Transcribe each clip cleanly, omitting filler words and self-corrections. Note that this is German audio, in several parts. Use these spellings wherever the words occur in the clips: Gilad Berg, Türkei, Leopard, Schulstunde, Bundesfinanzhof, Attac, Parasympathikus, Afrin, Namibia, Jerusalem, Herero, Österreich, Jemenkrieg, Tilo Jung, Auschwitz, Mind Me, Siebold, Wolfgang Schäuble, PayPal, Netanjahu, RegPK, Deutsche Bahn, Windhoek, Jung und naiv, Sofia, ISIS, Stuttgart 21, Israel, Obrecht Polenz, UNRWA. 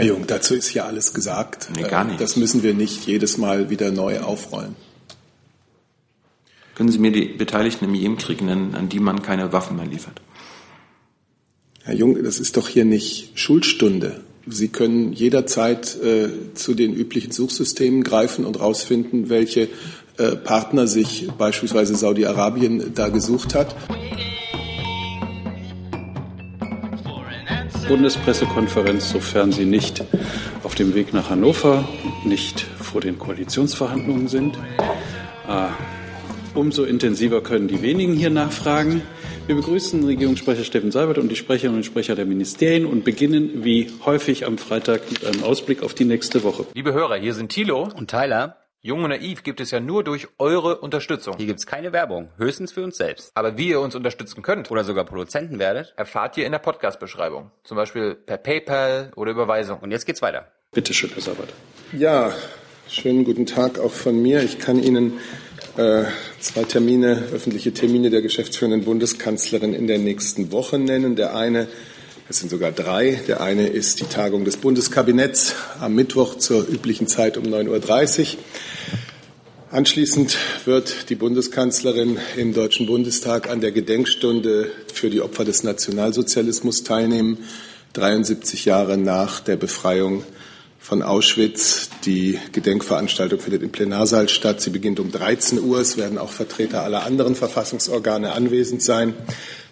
Herr Jung, dazu ist ja alles gesagt. Nee, gar nicht. Das müssen wir nicht jedes Mal wieder neu aufrollen. Können Sie mir die Beteiligten im Jemenkrieg nennen, an die man keine Waffen mehr liefert? Herr Jung, das ist doch hier nicht Schulstunde. Sie können jederzeit zu den üblichen Suchsystemen greifen und rausfinden, welche Partner sich beispielsweise Saudi-Arabien da gesucht hat. Bundespressekonferenz, sofern sie nicht auf dem Weg nach Hannover, nicht vor den Koalitionsverhandlungen sind. Umso intensiver können die wenigen hier nachfragen. Wir begrüßen Regierungssprecher Steffen Seibert und die Sprecherinnen und Sprecher der Ministerien und beginnen wie häufig am Freitag mit einem Ausblick auf die nächste Woche. Liebe Hörer, hier sind Tilo und Tyler. Jung und naiv gibt es ja nur durch eure Unterstützung. Hier gibt's keine Werbung, höchstens für uns selbst. Aber wie ihr uns unterstützen könnt oder sogar Produzenten werdet, erfahrt ihr in der Podcast-Beschreibung. Zum Beispiel per PayPal oder Überweisung. Und jetzt geht's weiter. Bitte schön, Herr Seibert. Ja, schönen guten Tag auch von mir. Ich kann Ihnen zwei Termine, öffentliche Termine der geschäftsführenden Bundeskanzlerin in der nächsten Woche nennen. Der eine, es sind sogar drei. Der eine ist die Tagung des Bundeskabinetts am Mittwoch zur üblichen Zeit um 9:30 Uhr. Anschließend wird die Bundeskanzlerin im Deutschen Bundestag an der Gedenkstunde für die Opfer des Nationalsozialismus teilnehmen, 73 Jahre nach der Befreiung von Auschwitz. Die Gedenkveranstaltung findet im Plenarsaal statt. Sie beginnt um 13 Uhr. Es werden auch Vertreter aller anderen Verfassungsorgane anwesend sein.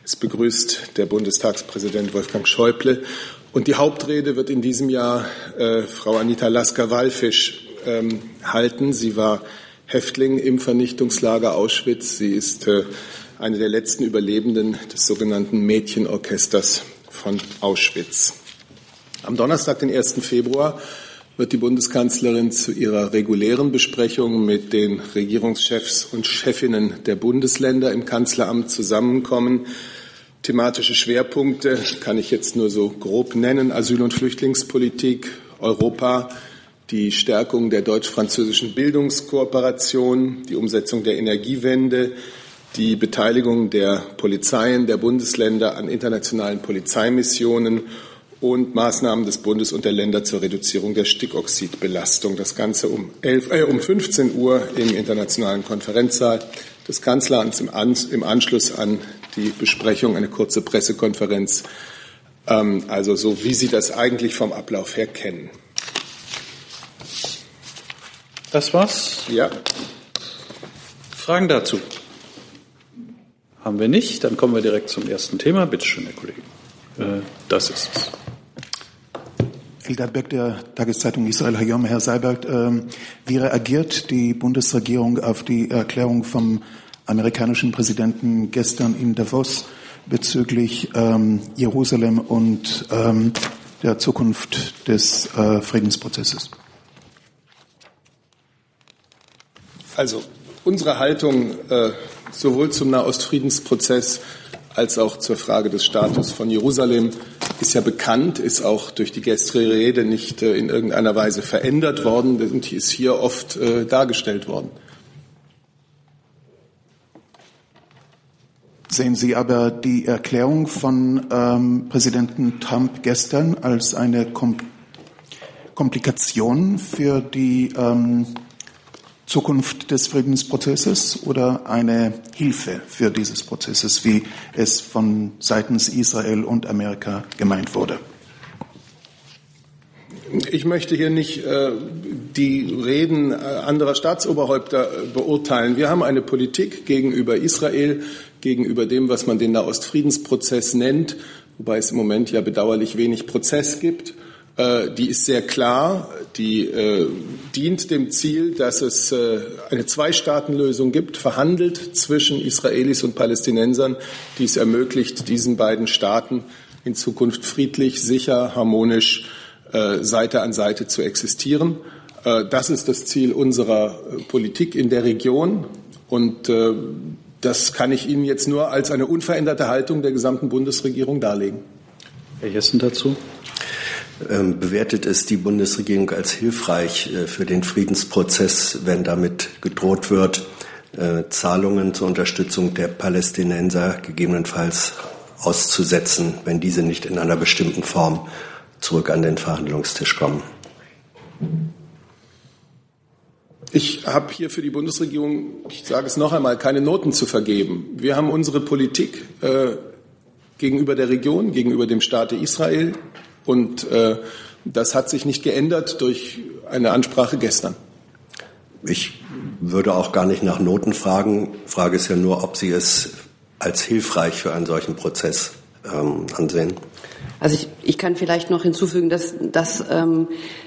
Es begrüßt der Bundestagspräsident Wolfgang Schäuble. Und die Hauptrede wird in diesem Jahr Frau Anita Lasker-Wallfisch halten. Sie war Häftling im Vernichtungslager Auschwitz. Sie ist eine der letzten Überlebenden des sogenannten Mädchenorchesters von Auschwitz. Am Donnerstag, den 1. Februar, wird die Bundeskanzlerin zu ihrer regulären Besprechung mit den Regierungschefs und Chefinnen der Bundesländer im Kanzleramt zusammenkommen. Thematische Schwerpunkte kann ich jetzt nur so grob nennen. Asyl- und Flüchtlingspolitik, Europa, die Stärkung der deutsch-französischen Bildungskooperation, die Umsetzung der Energiewende, die Beteiligung der Polizeien der Bundesländer an internationalen Polizeimissionen und Maßnahmen des Bundes und der Länder zur Reduzierung der Stickoxidbelastung. Das Ganze um 15 Uhr im internationalen Konferenzsaal des Kanzleramts, im Anschluss an die Besprechung eine kurze Pressekonferenz, also so wie Sie das eigentlich vom Ablauf her kennen. Das war's? Ja. Fragen dazu? Haben wir nicht. Dann kommen wir direkt zum ersten Thema. Bitte schön, Herr Kollege. Das ist es. Gilad Berg, der Tageszeitung Israel Hayom. Herr Seibert, wie reagiert die Bundesregierung auf die Erklärung vom amerikanischen Präsidenten gestern in Davos bezüglich Jerusalem und der Zukunft des Friedensprozesses? Also unsere Haltung sowohl zum Nahostfriedensprozess als auch zur Frage des Status von Jerusalem ist ja bekannt, ist auch durch die gestrige Rede nicht in irgendeiner Weise verändert worden und ist hier oft dargestellt worden. Sehen Sie aber die Erklärung von Präsidenten Trump gestern als eine Komplikation für die Zukunft des Friedensprozesses oder eine Hilfe für dieses Prozesses, wie es von seitens Israel und Amerika gemeint wurde? Ich möchte hier nicht die Reden anderer Staatsoberhäupter beurteilen. Wir haben eine Politik gegenüber Israel, gegenüber dem, was man den Nahostfriedensprozess nennt, wobei es im Moment ja bedauerlich wenig Prozess gibt. Die ist sehr klar, die dient dem Ziel, dass es eine Zwei-Staaten-Lösung gibt, verhandelt zwischen Israelis und Palästinensern, die es ermöglicht, diesen beiden Staaten in Zukunft friedlich, sicher, harmonisch Seite an Seite zu existieren. Das ist das Ziel unserer Politik in der Region und das kann ich Ihnen jetzt nur als eine unveränderte Haltung der gesamten Bundesregierung darlegen. Herr Jessen dazu. Bewertet es die Bundesregierung als hilfreich für den Friedensprozess, wenn damit gedroht wird, Zahlungen zur Unterstützung der Palästinenser gegebenenfalls auszusetzen, wenn diese nicht in einer bestimmten Form zurück an den Verhandlungstisch kommen? Ich habe hier für die Bundesregierung, ich sage es noch einmal, keine Noten zu vergeben. Wir haben unsere Politik gegenüber der Region, gegenüber dem Staate Israel, und das hat sich nicht geändert durch eine Ansprache gestern. Ich würde auch gar nicht nach Noten fragen. Frage ist ja nur, ob Sie es als hilfreich für einen solchen Prozess ansehen. Also ich kann vielleicht noch hinzufügen, dass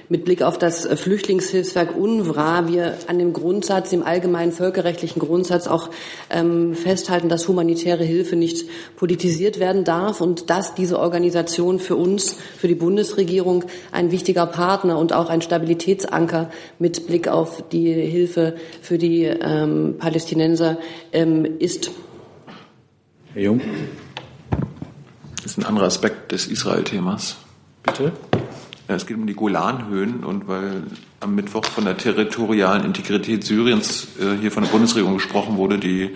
mit Blick auf das Flüchtlingshilfswerk UNRWA wir an dem Grundsatz, dem allgemeinen völkerrechtlichen Grundsatz auch festhalten, dass humanitäre Hilfe nicht politisiert werden darf und dass diese Organisation für uns, für die Bundesregierung, ein wichtiger Partner und auch ein Stabilitätsanker mit Blick auf die Hilfe für die Palästinenser ist. Herr Jung. Das ist ein anderer Aspekt des Israel-Themas. Bitte? Ja, es geht um die Golan-Höhen, und weil am Mittwoch von der territorialen Integrität Syriens hier von der Bundesregierung gesprochen wurde, die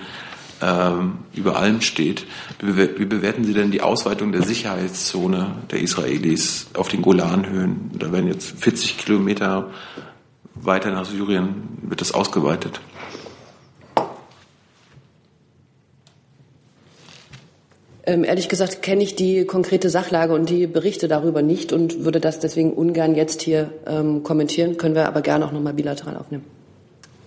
über allem steht. Wie bewerten Sie denn die Ausweitung der Sicherheitszone der Israelis auf den Golan-Höhen? Da werden jetzt 40 Kilometer weiter nach Syrien, wird das ausgeweitet. Ehrlich gesagt kenne ich die konkrete Sachlage und die Berichte darüber nicht und würde das deswegen ungern jetzt hier kommentieren. Können wir aber gerne auch nochmal bilateral aufnehmen.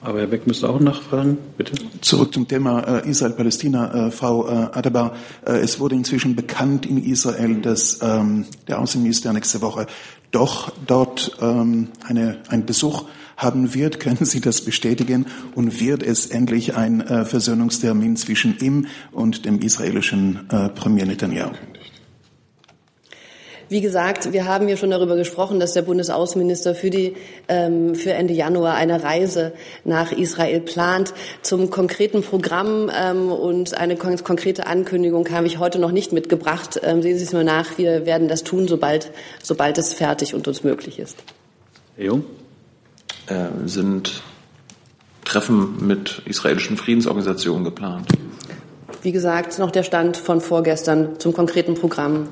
Aber Herr Beck müsste auch nachfragen, bitte. Zurück zum Thema Israel-Palästina. Frau Adebar, es wurde inzwischen bekannt in Israel, dass der Außenminister nächste Woche doch dort einen Besuch haben wird. Können Sie das bestätigen? Und wird es endlich ein Versöhnungstermin zwischen ihm und dem israelischen Premier Netanjahu? Wie gesagt, wir haben ja schon darüber gesprochen, dass der Bundesaußenminister für Ende Januar eine Reise nach Israel plant. Zum konkreten Programm und eine konkrete Ankündigung habe ich heute noch nicht mitgebracht. Sehen Sie es mir nach. Wir werden das tun, sobald es fertig und uns möglich ist. Herr Jung? Sind Treffen mit israelischen Friedensorganisationen geplant? Wie gesagt, noch der Stand von vorgestern. Zum konkreten Programm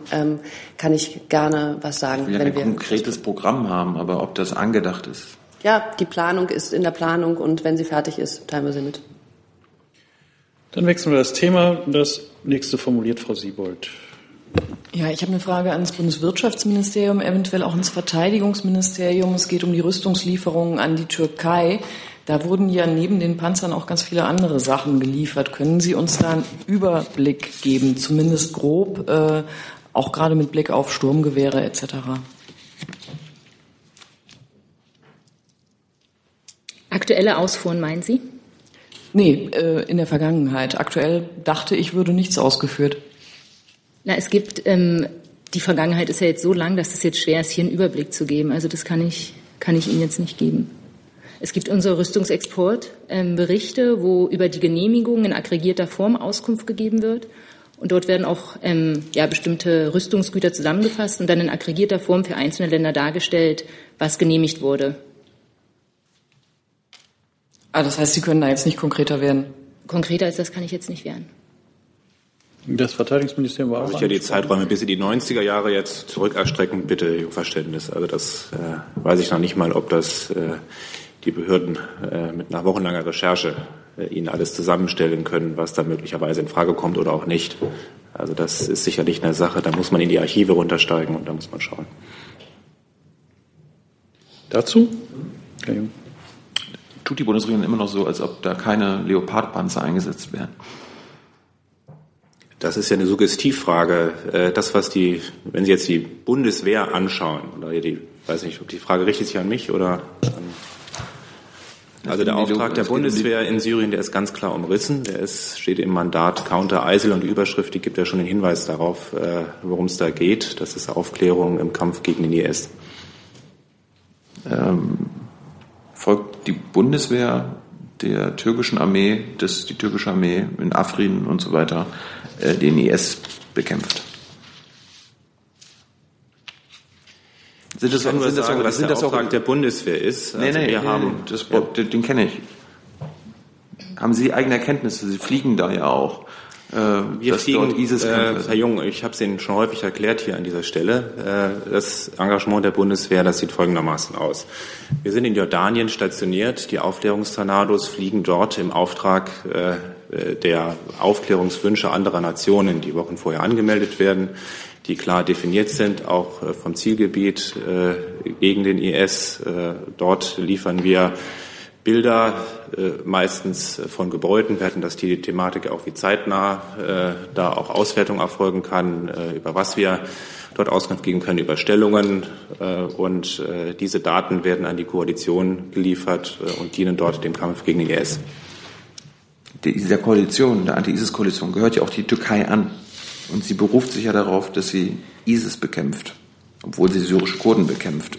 kann ich gerne was sagen. Ich will wenn ein wir konkretes Programm haben, aber ob das angedacht ist? Ja, die Planung ist in der Planung, und wenn sie fertig ist, teilen wir sie mit. Dann wechseln wir das Thema. Das nächste formuliert Frau Siebold. Ja, ich habe eine Frage ans Bundeswirtschaftsministerium, eventuell auch ans Verteidigungsministerium. Es geht um die Rüstungslieferungen an die Türkei. Da wurden ja neben den Panzern auch ganz viele andere Sachen geliefert. Können Sie uns da einen Überblick geben, zumindest grob, auch gerade mit Blick auf Sturmgewehre etc.? Aktuelle Ausfuhren, meinen Sie? Nee, in der Vergangenheit. Aktuell dachte ich, würde nichts ausgeführt. Na, es gibt, die Vergangenheit ist ja jetzt so lang, dass es jetzt schwer ist, hier einen Überblick zu geben. Also das kann ich Ihnen jetzt nicht geben. Es gibt unsere Rüstungsexportberichte, wo über die Genehmigung in aggregierter Form Auskunft gegeben wird. Und dort werden auch bestimmte Rüstungsgüter zusammengefasst und dann in aggregierter Form für einzelne Länder dargestellt, was genehmigt wurde. Ah, das heißt, Sie können da jetzt nicht konkreter werden? Konkreter als das kann ich jetzt nicht werden. Das Verteidigungsministerium war auch. Ich ja die Zeiträume bis in die 90er Jahre jetzt zurückerstrecken, bitte um Verständnis. Also das weiß ich noch nicht mal, ob das die Behörden mit einer wochenlanger Recherche Ihnen alles zusammenstellen können, was da möglicherweise in Frage kommt oder auch nicht. Also das ist sicherlich eine Sache, da muss man in die Archive runtersteigen und da muss man schauen. Dazu? Herr Jung. Tut die Bundesregierung immer noch so, als ob da keine Leopard-Panzer eingesetzt wären? Das ist ja eine Suggestivfrage. Das, was wenn Sie jetzt die Bundeswehr anschauen, oder die, weiß nicht, ob die Frage richtet sich an mich oder an. Also der Auftrag der Bundeswehr in Syrien, der ist ganz klar umrissen. Der steht im Mandat Counter ISIL, und die Überschrift, die gibt ja schon den Hinweis darauf, worum es da geht. Das ist Aufklärung im Kampf gegen den IS. Folgt die Bundeswehr der türkischen Armee, dass die türkische Armee in Afrin und so weiter den IS bekämpft? Sind das nur sagen, was der Auftrag der Bundeswehr ist? Den kenne ich. Haben Sie eigene Erkenntnisse? Sie fliegen da ja auch. dass dort ISIS kämpft. Herr Jung, ich habe es Ihnen schon häufig erklärt hier an dieser Stelle. Das Engagement der Bundeswehr, das sieht folgendermaßen aus. Wir sind in Jordanien stationiert. Die Aufklärungstornados fliegen dort im Auftrag der Aufklärungswünsche anderer Nationen, die Wochen vorher angemeldet werden, die klar definiert sind, auch vom Zielgebiet gegen den IS. Dort liefern wir Bilder, meistens von Gebäuden. Wir hatten, dass die Thematik auch wie zeitnah da auch Auswertung erfolgen kann, über was wir dort Auskunft geben können, über Stellungen. Und diese Daten werden an die Koalition geliefert und dienen dort dem Kampf gegen den IS. Dieser Koalition, der Anti-ISIS-Koalition, gehört ja auch die Türkei an. Und sie beruft sich ja darauf, dass sie ISIS bekämpft, obwohl sie syrische Kurden bekämpft.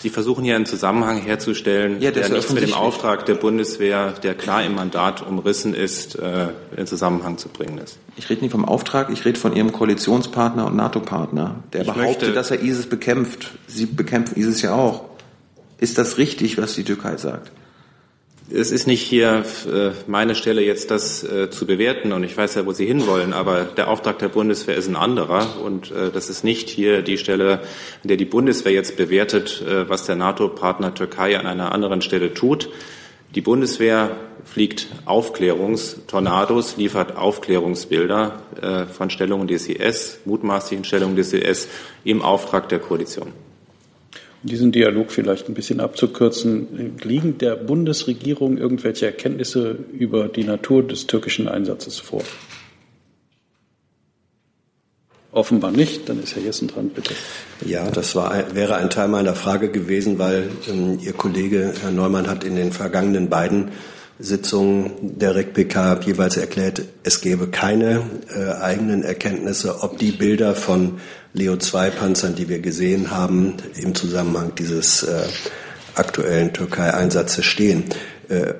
Sie versuchen hier einen Zusammenhang herzustellen, ja, der nichts mit dem Auftrag der Bundeswehr, der klar im Mandat umrissen ist, in Zusammenhang zu bringen ist. Ich rede nicht vom Auftrag, ich rede von Ihrem Koalitionspartner und NATO-Partner, der behauptet, dass er ISIS bekämpft. Sie bekämpfen ISIS ja auch. Ist das richtig, was die Türkei sagt? Es ist nicht hier meine Stelle, jetzt das zu bewerten, und ich weiß ja, wo Sie hinwollen, aber der Auftrag der Bundeswehr ist ein anderer, und das ist nicht hier die Stelle, an der die Bundeswehr jetzt bewertet, was der NATO-Partner Türkei an einer anderen Stelle tut. Die Bundeswehr fliegt Aufklärungstornados, liefert Aufklärungsbilder von Stellungen des IS, mutmaßlichen Stellungen des IS im Auftrag der Koalition. Diesen Dialog vielleicht ein bisschen abzukürzen. Liegen der Bundesregierung irgendwelche Erkenntnisse über die Natur des türkischen Einsatzes vor? Offenbar nicht. Dann ist Herr Jessen dran, bitte. Ja, das wäre ein Teil meiner Frage gewesen, weil Ihr Kollege Herr Neumann hat in den vergangenen beiden Sitzungen der RegPK jeweils erklärt, es gebe keine eigenen Erkenntnisse, ob die Bilder von Leo-2-Panzern, die wir gesehen haben, im Zusammenhang dieses aktuellen Türkei-Einsatzes stehen.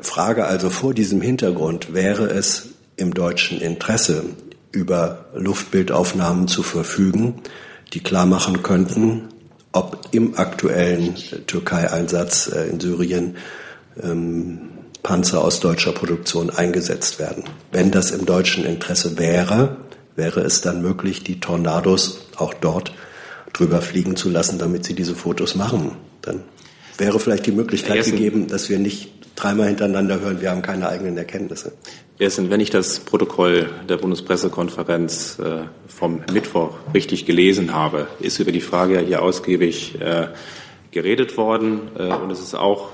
Frage also vor diesem Hintergrund, wäre es im deutschen Interesse, über Luftbildaufnahmen zu verfügen, die klar machen könnten, ob im aktuellen Türkei-Einsatz in Syrien Panzer aus deutscher Produktion eingesetzt werden. Wenn das im deutschen Interesse wäre, wäre es dann möglich, die Tornados auch dort drüber fliegen zu lassen, damit sie diese Fotos machen? Dann wäre vielleicht die Möglichkeit gegeben, dass wir nicht dreimal hintereinander hören, wir haben keine eigenen Erkenntnisse. Erstens, wenn ich das Protokoll der Bundespressekonferenz vom Mittwoch richtig gelesen habe, ist über die Frage hier ausgiebig geredet worden, und es ist auch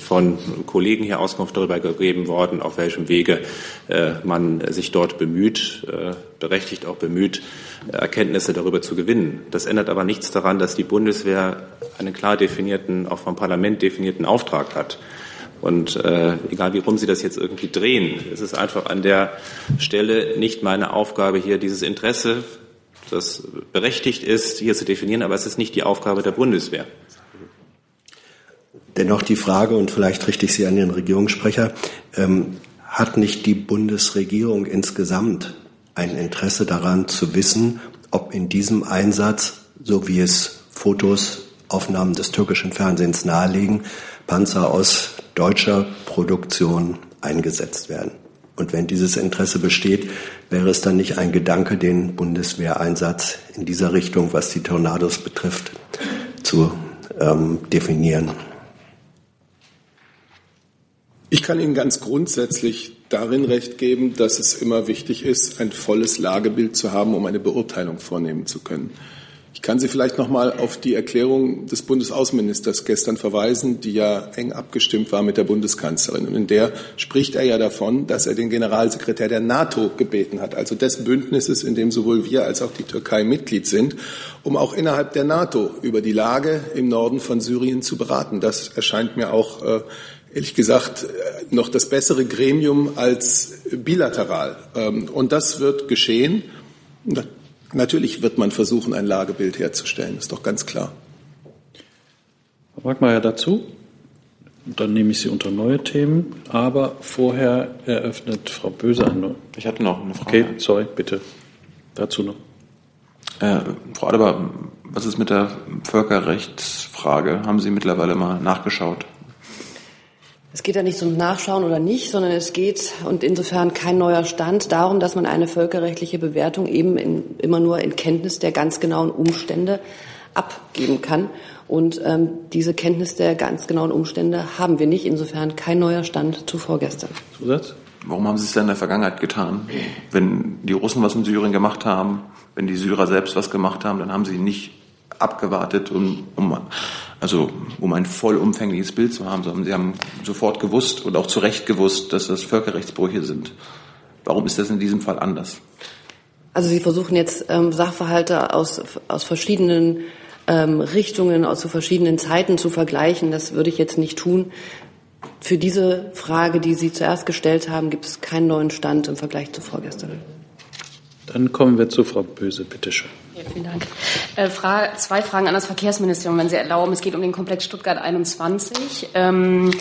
von Kollegen hier Auskunft darüber gegeben worden, auf welchem Wege man sich dort bemüht, berechtigt auch bemüht, Erkenntnisse darüber zu gewinnen. Das ändert aber nichts daran, dass die Bundeswehr einen klar definierten, auch vom Parlament definierten Auftrag hat. Und egal, wie rum Sie das jetzt irgendwie drehen, es ist einfach an der Stelle nicht meine Aufgabe, hier dieses Interesse, das berechtigt ist, hier zu definieren, aber es ist nicht die Aufgabe der Bundeswehr. Dennoch die Frage, und vielleicht richte ich sie an den Regierungssprecher, hat nicht die Bundesregierung insgesamt ein Interesse daran zu wissen, ob in diesem Einsatz, so wie es Fotos, Aufnahmen des türkischen Fernsehens nahelegen, Panzer aus deutscher Produktion eingesetzt werden? Und wenn dieses Interesse besteht, wäre es dann nicht ein Gedanke, den Bundeswehreinsatz in dieser Richtung, was die Tornados betrifft, zu definieren? Ich kann Ihnen ganz grundsätzlich darin recht geben, dass es immer wichtig ist, ein volles Lagebild zu haben, um eine Beurteilung vornehmen zu können. Ich kann Sie vielleicht noch mal auf die Erklärung des Bundesaußenministers gestern verweisen, die ja eng abgestimmt war mit der Bundeskanzlerin. Und in der spricht er ja davon, dass er den Generalsekretär der NATO gebeten hat, also des Bündnisses, in dem sowohl wir als auch die Türkei Mitglied sind, um auch innerhalb der NATO über die Lage im Norden von Syrien zu beraten. Das erscheint mir auch, ehrlich gesagt, noch das bessere Gremium als bilateral. Und das wird geschehen. Natürlich wird man versuchen, ein Lagebild herzustellen, ist doch ganz klar. Herr Wagmeier dazu, dann nehme ich Sie unter neue Themen, aber vorher eröffnet Frau Böse eine. Ich hatte noch eine Frage. Okay, sorry, bitte, dazu noch. Frau Adebar, was ist mit der Völkerrechtsfrage? Haben Sie mittlerweile mal nachgeschaut? Es geht ja nicht um Nachschauen oder nicht, sondern es geht, und insofern kein neuer Stand, darum, dass man eine völkerrechtliche Bewertung eben immer nur in Kenntnis der ganz genauen Umstände abgeben kann. Und diese Kenntnis der ganz genauen Umstände haben wir nicht. Insofern kein neuer Stand zu vorgestern. Zusatz? Warum haben Sie es denn in der Vergangenheit getan? Wenn die Russen was in Syrien gemacht haben, wenn die Syrer selbst was gemacht haben, dann haben sie nicht abgewartet, um ein vollumfängliches Bild zu haben, sondern sie haben sofort gewusst und auch zu Recht gewusst, dass das Völkerrechtsbrüche sind. Warum ist das in diesem Fall anders? Also Sie versuchen jetzt Sachverhalte aus verschiedenen Richtungen, zu verschiedenen Zeiten zu vergleichen. Das würde ich jetzt nicht tun. Für diese Frage, die Sie zuerst gestellt haben, gibt es keinen neuen Stand im Vergleich zu vorgestern. Dann kommen wir zu Frau Böse, bitte schön. Ja, vielen Dank. Zwei Fragen an das Verkehrsministerium, wenn Sie erlauben. Es geht um den Komplex Stuttgart 21. Zum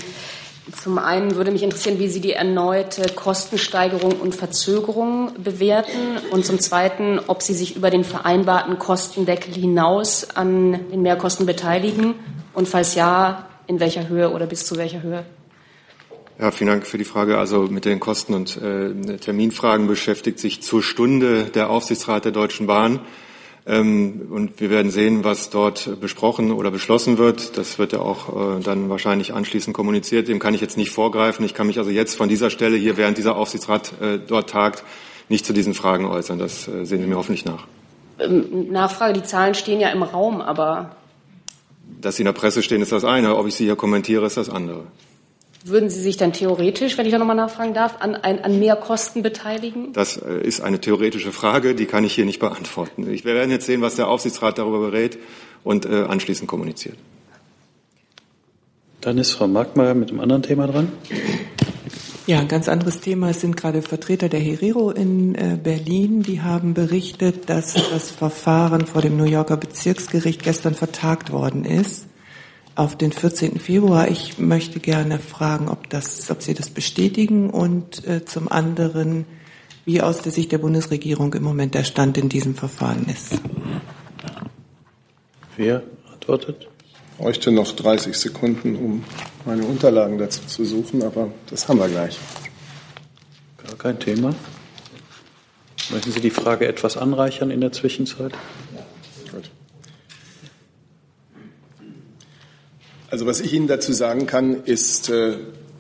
einen würde mich interessieren, wie Sie die erneute Kostensteigerung und Verzögerung bewerten. Und zum Zweiten, ob Sie sich über den vereinbarten Kostendeckel hinaus an den Mehrkosten beteiligen. Und falls ja, in welcher Höhe oder bis zu welcher Höhe? Ja, vielen Dank für die Frage. Also mit den Kosten- und Terminfragen beschäftigt sich zur Stunde der Aufsichtsrat der Deutschen Bahn. Und wir werden sehen, was dort besprochen oder beschlossen wird. Das wird ja auch dann wahrscheinlich anschließend kommuniziert. Dem kann ich jetzt nicht vorgreifen. Ich kann mich also jetzt von dieser Stelle hier, während dieser Aufsichtsrat dort tagt, nicht zu diesen Fragen äußern. Das sehen Sie mir hoffentlich nach. Nachfrage, die Zahlen stehen ja im Raum, aber... Dass sie in der Presse stehen, ist das eine. Ob ich sie hier kommentiere, ist das andere. Würden Sie sich dann theoretisch, wenn ich da nochmal nachfragen darf, an mehr Kosten beteiligen? Das ist eine theoretische Frage, die kann ich hier nicht beantworten. Wir werden jetzt sehen, was der Aufsichtsrat darüber berät und anschließend kommuniziert. Dann ist Frau Markmeier mit einem anderen Thema dran. Ja, ein ganz anderes Thema. Es sind gerade Vertreter der Herero in Berlin. Die haben berichtet, dass das Verfahren vor dem New Yorker Bezirksgericht gestern vertagt worden ist. Auf den 14. Februar. Ich möchte gerne fragen, ob Sie das bestätigen und zum anderen, wie aus der Sicht der Bundesregierung im Moment der Stand in diesem Verfahren ist. Wer antwortet? Ich bräuchte noch 30 Sekunden, um meine Unterlagen dazu zu suchen, aber das haben wir gleich. Gar kein Thema. Möchten Sie die Frage etwas anreichern in der Zwischenzeit? Also was ich Ihnen dazu sagen kann, ist,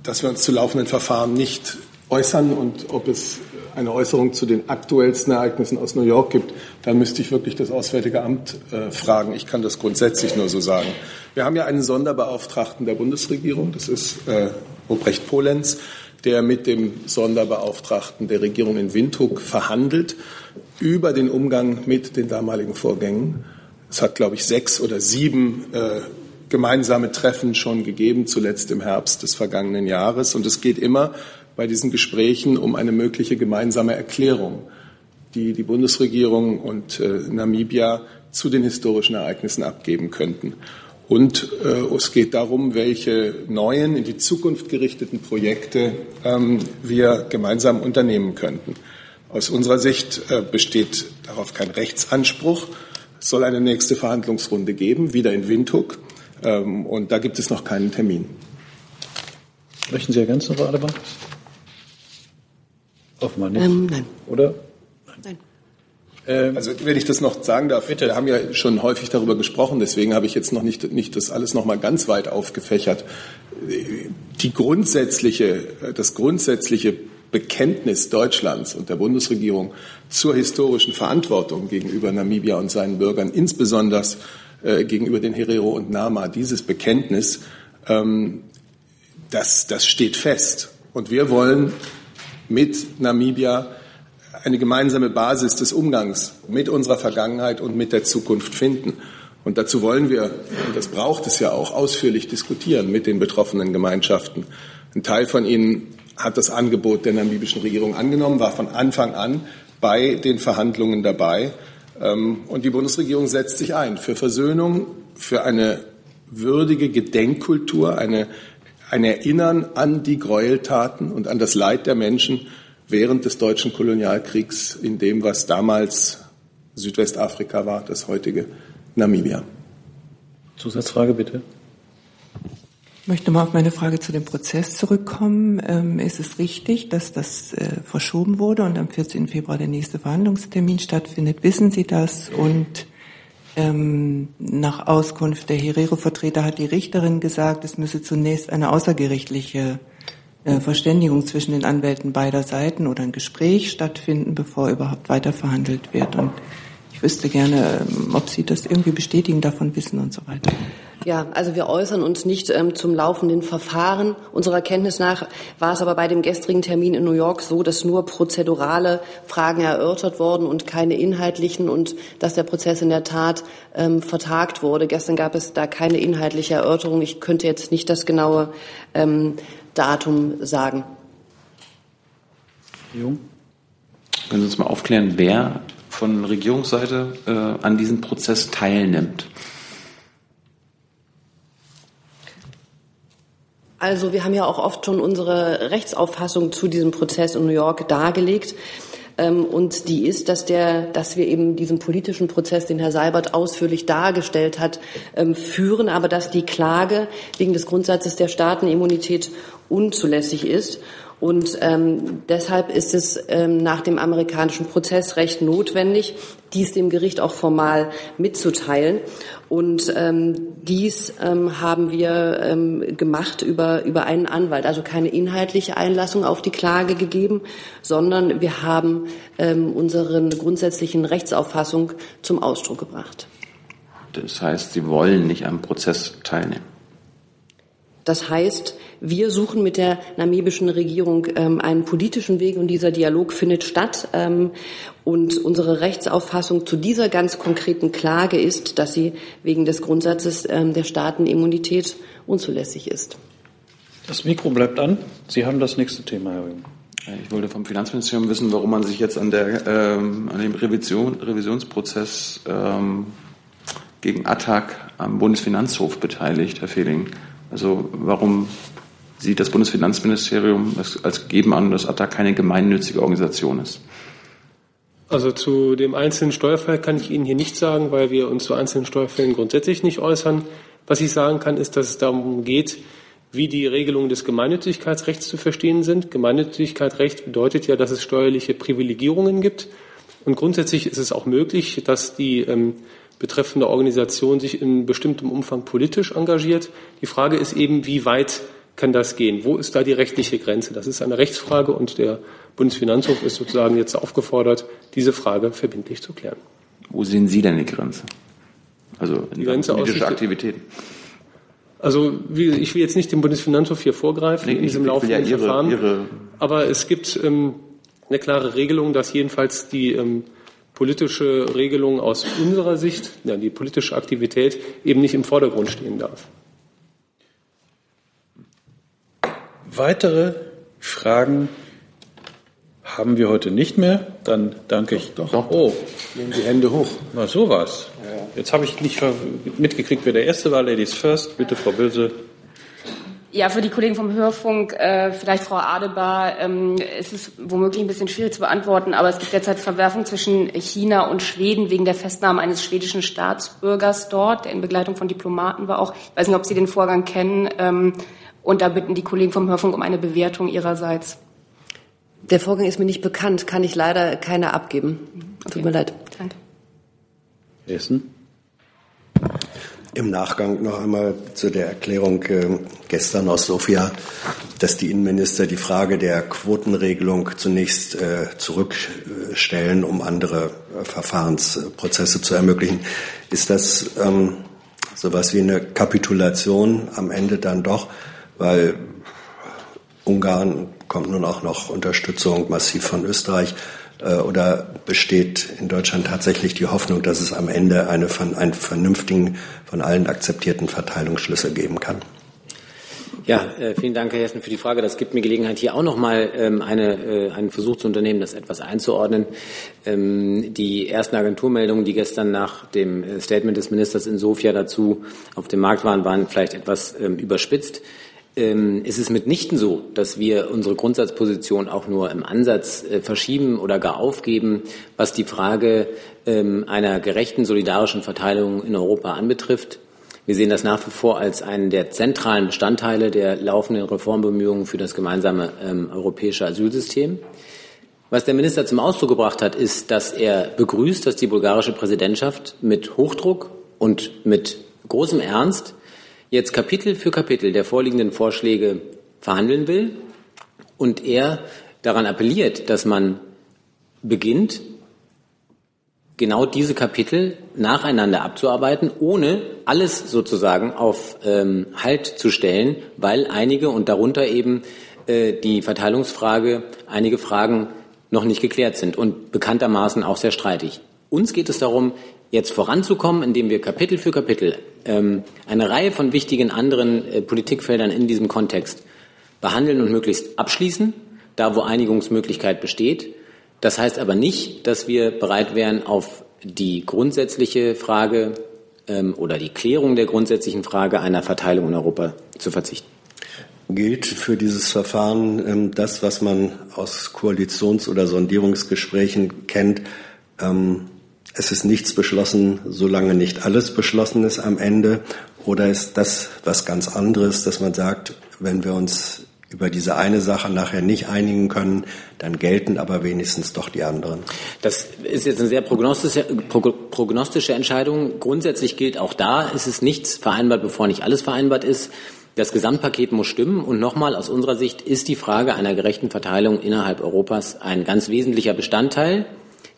dass wir uns zu laufenden Verfahren nicht äußern. Und ob es eine Äußerung zu den aktuellsten Ereignissen aus New York gibt, dann müsste ich wirklich das Auswärtige Amt fragen. Ich kann das grundsätzlich nur so sagen. Wir haben ja einen Sonderbeauftragten der Bundesregierung, das ist Obrecht Polenz, der mit dem Sonderbeauftragten der Regierung in Windhoek verhandelt über den Umgang mit den damaligen Vorgängen. Es hat, glaube ich, 6 oder 7 gemeinsame Treffen schon gegeben, zuletzt im Herbst des vergangenen Jahres. Und es geht immer bei diesen Gesprächen um eine mögliche gemeinsame Erklärung, die die Bundesregierung und Namibia zu den historischen Ereignissen abgeben könnten. Und es geht darum, welche neuen, in die Zukunft gerichteten Projekte wir gemeinsam unternehmen könnten. Aus unserer Sicht besteht darauf kein Rechtsanspruch. Es soll eine nächste Verhandlungsrunde geben, wieder in Windhoek. Und da gibt es noch keinen Termin. Möchten Sie ergänzen, Frau Adebar? Offenbar nicht. Nein. Oder? Nein. Also wenn ich das noch sagen darf, bitte. Wir haben ja schon häufig darüber gesprochen, deswegen habe ich jetzt noch nicht das alles noch mal ganz weit aufgefächert. Das grundsätzliche Bekenntnis Deutschlands und der Bundesregierung zur historischen Verantwortung gegenüber Namibia und seinen Bürgern, insbesondere gegenüber den Herero und Nama, dieses Bekenntnis, das steht fest. Und wir wollen mit Namibia eine gemeinsame Basis des Umgangs mit unserer Vergangenheit und mit der Zukunft finden. Und dazu wollen wir, und das braucht es ja auch, ausführlich diskutieren mit den betroffenen Gemeinschaften. Ein Teil von ihnen hat das Angebot der namibischen Regierung angenommen, war von Anfang an bei den Verhandlungen dabei. Und die Bundesregierung setzt sich ein für Versöhnung, für eine würdige Gedenkkultur, ein Erinnern an die Gräueltaten und an das Leid der Menschen während des deutschen Kolonialkriegs in dem, was damals Südwestafrika war, das heutige Namibia. Zusatzfrage bitte. Ich möchte nochmal auf meine Frage zu dem Prozess zurückkommen. Ist es richtig, dass das verschoben wurde und am 14. Februar der nächste Verhandlungstermin stattfindet? Wissen Sie das? Und nach Auskunft der Herero-Vertreter hat die Richterin gesagt, es müsse zunächst eine außergerichtliche Verständigung zwischen den Anwälten beider Seiten oder ein Gespräch stattfinden, bevor überhaupt weiter verhandelt wird. Und ich wüsste gerne, ob Sie das irgendwie bestätigen, davon wissen und so weiter. Ja, also wir äußern uns nicht zum laufenden Verfahren. Unserer Kenntnis nach war es aber bei dem gestrigen Termin in New York so, dass nur prozedurale Fragen erörtert wurden und keine inhaltlichen und dass der Prozess in der Tat vertagt wurde. Gestern gab es da keine inhaltliche Erörterung. Ich könnte jetzt nicht das genaue Datum sagen. Herr Jung, können Sie uns mal aufklären, wer von Regierungsseite an diesem Prozess teilnimmt? Also wir haben ja auch oft schon unsere Rechtsauffassung zu diesem Prozess in New York dargelegt. Und die ist, dass wir eben diesen politischen Prozess, den Herr Seibert ausführlich dargestellt hat, führen, aber dass die Klage wegen des Grundsatzes der Staatenimmunität unzulässig ist. Und deshalb ist es nach dem amerikanischen Prozessrecht notwendig, dies dem Gericht auch formal mitzuteilen. Und dies haben wir gemacht über einen Anwalt. Also keine inhaltliche Einlassung auf die Klage gegeben, sondern wir haben unseren grundsätzlichen Rechtsauffassung zum Ausdruck gebracht. Das heißt, Sie wollen nicht am Prozess teilnehmen? Das heißt, wir suchen mit der namibischen Regierung einen politischen Weg und dieser Dialog findet statt. Und unsere Rechtsauffassung zu dieser ganz konkreten Klage ist, dass sie wegen des Grundsatzes der Staatenimmunität unzulässig ist. Das Mikro bleibt an. Sie haben das nächste Thema, Herr Jung. Ich wollte vom Finanzministerium wissen, warum man sich jetzt an dem Revisionsprozess gegen Attac am Bundesfinanzhof beteiligt, Herr Fehling. Also warum sieht das Bundesfinanzministerium als gegeben an, dass Attac keine gemeinnützige Organisation ist? Also zu dem einzelnen Steuerfall kann ich Ihnen hier nicht sagen, weil wir uns zu einzelnen Steuerfällen grundsätzlich nicht äußern. Was ich sagen kann, ist, dass es darum geht, wie die Regelungen des Gemeinnützigkeitsrechts zu verstehen sind. Gemeinnützigkeitsrecht bedeutet ja, dass es steuerliche Privilegierungen gibt. Und grundsätzlich ist es auch möglich, dass die betreffende Organisation sich in bestimmtem Umfang politisch engagiert. Die Frage ist eben, wie weit kann das gehen? Wo ist da die rechtliche Grenze? Das ist eine Rechtsfrage und der Bundesfinanzhof ist sozusagen jetzt aufgefordert, diese Frage verbindlich zu klären. Wo sehen Sie denn die Grenze? Also in politische Aktivitäten? Also ich will jetzt nicht dem Bundesfinanzhof hier vorgreifen in diesem laufenden Verfahren. Aber es gibt eine klare Regelung, dass jedenfalls die politische Regelung aus unserer Sicht, ja, die politische Aktivität eben nicht im Vordergrund stehen darf. Weitere Fragen haben wir heute nicht mehr. Dann danke ich. Doch. Oh, nehmen die Hände hoch. Na sowas. Ja. Jetzt habe ich nicht mitgekriegt, wer der Erste war. Ladies first. Bitte, Frau Böse. Ja, für die Kollegen vom Hörfunk, vielleicht Frau Adebar, ist es womöglich ein bisschen schwierig zu beantworten, aber es gibt derzeit Verwerfung zwischen China und Schweden wegen der Festnahme eines schwedischen Staatsbürgers dort, der in Begleitung von Diplomaten war auch. Ich weiß nicht, ob Sie den Vorgang kennen. Und da bitten die Kollegen vom Hörfunk um eine Bewertung ihrerseits. Der Vorgang ist mir nicht bekannt, kann ich leider keine abgeben. Okay. Tut mir leid. Danke. Essen. Im Nachgang noch einmal zu der Erklärung gestern aus Sofia, dass die Innenminister die Frage der Quotenregelung zunächst zurückstellen, um andere Verfahrensprozesse zu ermöglichen. Ist das sowas wie eine Kapitulation am Ende dann doch? Weil Ungarn kommt nun auch noch Unterstützung massiv von Österreich. Oder besteht in Deutschland tatsächlich die Hoffnung, dass es am Ende einen vernünftigen, von allen akzeptierten Verteilungsschlüssel geben kann? Ja, vielen Dank, Herr Hessen, für die Frage. Das gibt mir Gelegenheit, hier auch nochmal einen Versuch zu unternehmen, das etwas einzuordnen. Die ersten Agenturmeldungen, die gestern nach dem Statement des Ministers in Sofia dazu auf dem Markt waren vielleicht etwas überspitzt. Es ist mitnichten so, dass wir unsere Grundsatzposition auch nur im Ansatz verschieben oder gar aufgeben, was die Frage einer gerechten, solidarischen Verteilung in Europa anbetrifft. Wir sehen das nach wie vor als einen der zentralen Bestandteile der laufenden Reformbemühungen für das gemeinsame europäische Asylsystem. Was der Minister zum Ausdruck gebracht hat, ist, dass er begrüßt, dass die bulgarische Präsidentschaft mit Hochdruck und mit großem Ernst jetzt Kapitel für Kapitel der vorliegenden Vorschläge verhandeln will und er daran appelliert, dass man beginnt, genau diese Kapitel nacheinander abzuarbeiten, ohne alles sozusagen auf Halt zu stellen, weil einige und darunter eben die Verteilungsfrage, einige Fragen noch nicht geklärt sind und bekanntermaßen auch sehr streitig. Uns geht es darum, jetzt voranzukommen, indem wir Kapitel für Kapitel eine Reihe von wichtigen anderen Politikfeldern in diesem Kontext behandeln und möglichst abschließen, da wo Einigungsmöglichkeit besteht. Das heißt aber nicht, dass wir bereit wären, auf die grundsätzliche Frage oder die Klärung der grundsätzlichen Frage einer Verteilung in Europa zu verzichten. Gilt für dieses Verfahren das, was man aus Koalitions- oder Sondierungsgesprächen kennt? Es ist nichts beschlossen, solange nicht alles beschlossen ist am Ende. Oder ist das was ganz anderes, dass man sagt, wenn wir uns über diese eine Sache nachher nicht einigen können, dann gelten aber wenigstens doch die anderen? Das ist jetzt eine sehr prognostische Entscheidung. Grundsätzlich gilt auch da, es ist nichts vereinbart, bevor nicht alles vereinbart ist. Das Gesamtpaket muss stimmen und nochmal, aus unserer Sicht ist die Frage einer gerechten Verteilung innerhalb Europas ein ganz wesentlicher Bestandteil.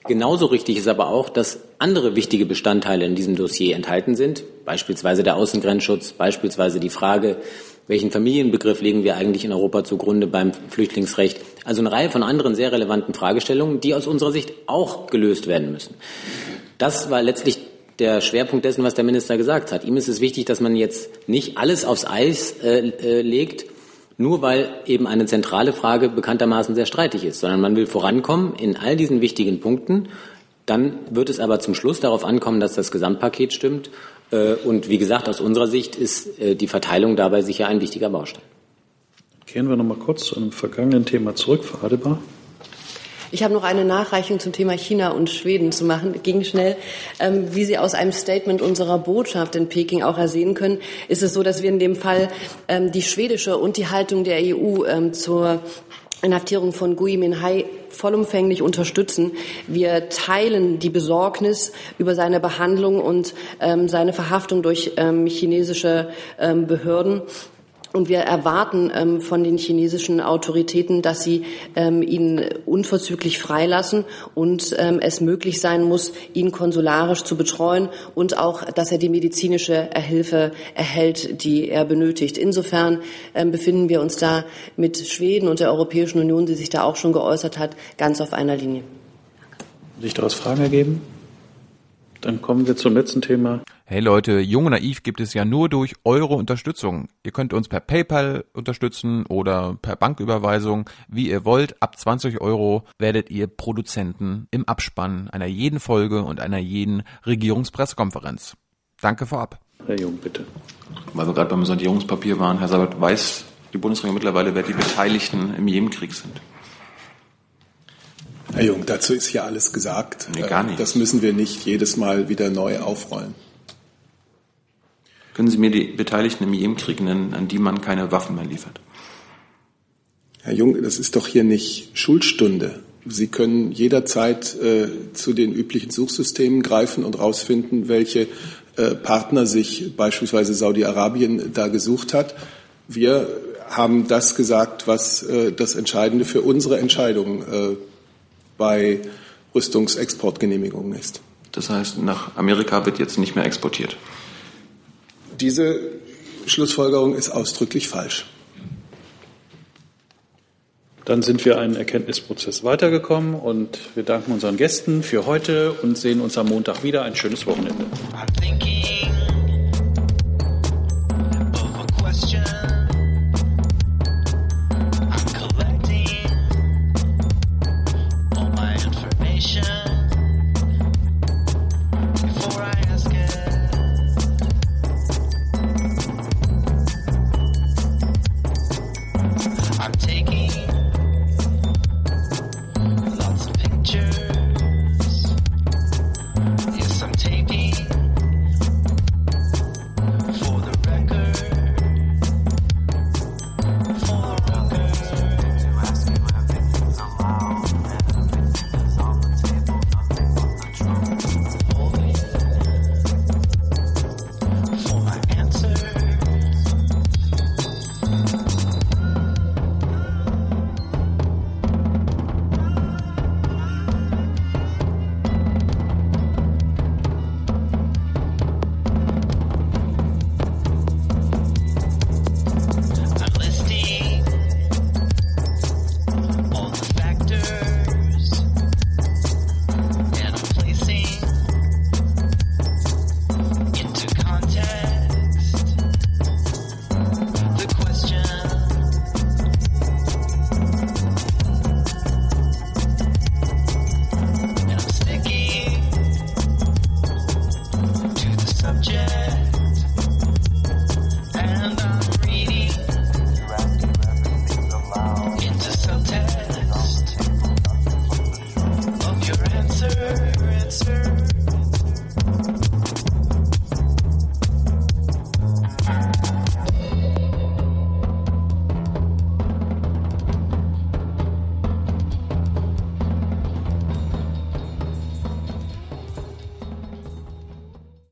Genauso richtig ist aber auch, dass andere wichtige Bestandteile in diesem Dossier enthalten sind, beispielsweise der Außengrenzschutz, beispielsweise die Frage, welchen Familienbegriff legen wir eigentlich in Europa zugrunde beim Flüchtlingsrecht. Also eine Reihe von anderen sehr relevanten Fragestellungen, die aus unserer Sicht auch gelöst werden müssen. Das war letztlich der Schwerpunkt dessen, was der Minister gesagt hat. Ihm ist es wichtig, dass man jetzt nicht alles aufs Eis legt, nur weil eben eine zentrale Frage bekanntermaßen sehr streitig ist, sondern man will vorankommen in all diesen wichtigen Punkten. Dann wird es aber zum Schluss darauf ankommen, dass das Gesamtpaket stimmt. Und wie gesagt, aus unserer Sicht ist die Verteilung dabei sicher ein wichtiger Baustein. Kehren wir noch mal kurz zu einem vergangenen Thema zurück, Frau Adebar. Ich habe noch eine Nachreichung zum Thema China und Schweden zu machen. Ging schnell. Wie Sie aus einem Statement unserer Botschaft in Peking auch ersehen können, ist es so, dass wir in dem Fall die schwedische und die Haltung der EU zur Inhaftierung von Gui Minhai vollumfänglich unterstützen. Wir teilen die Besorgnis über seine Behandlung und seine Verhaftung durch chinesische Behörden. Und wir erwarten von den chinesischen Autoritäten, dass sie ihn unverzüglich freilassen und es möglich sein muss, ihn konsularisch zu betreuen und auch, dass er die medizinische Hilfe erhält, die er benötigt. Insofern befinden wir uns da mit Schweden und der Europäischen Union, die sich da auch schon geäußert hat, ganz auf einer Linie. Sich daraus Fragen ergeben? Dann kommen wir zum letzten Thema. Hey Leute, Jung und naiv gibt es ja nur durch eure Unterstützung. Ihr könnt uns per PayPal unterstützen oder per Banküberweisung, wie ihr wollt. Ab 20 Euro werdet ihr Produzenten im Abspann einer jeden Folge und einer jeden Regierungspressekonferenz. Danke vorab. Herr Jung, bitte. Weil wir gerade beim Sondierungspapier waren, Herr Seibert, weiß die Bundesregierung mittlerweile, wer die Beteiligten im Jemenkrieg sind? Herr Jung, dazu ist ja alles gesagt. Nee, gar nicht. Das müssen wir nicht jedes Mal wieder neu aufrollen. Können Sie mir die Beteiligten im Jemenkrieg nennen, an die man keine Waffen mehr liefert? Herr Jung, das ist doch hier nicht Schulstunde. Sie können jederzeit zu den üblichen Suchsystemen greifen und rausfinden, welche Partner sich beispielsweise Saudi-Arabien da gesucht hat. Wir haben das gesagt, was das Entscheidende für unsere Entscheidung bei Rüstungsexportgenehmigungen ist. Das heißt, nach Amerika wird jetzt nicht mehr exportiert? Diese Schlussfolgerung ist ausdrücklich falsch. Dann sind wir einen Erkenntnisprozess weitergekommen und wir danken unseren Gästen für heute und sehen uns am Montag wieder. Ein schönes Wochenende.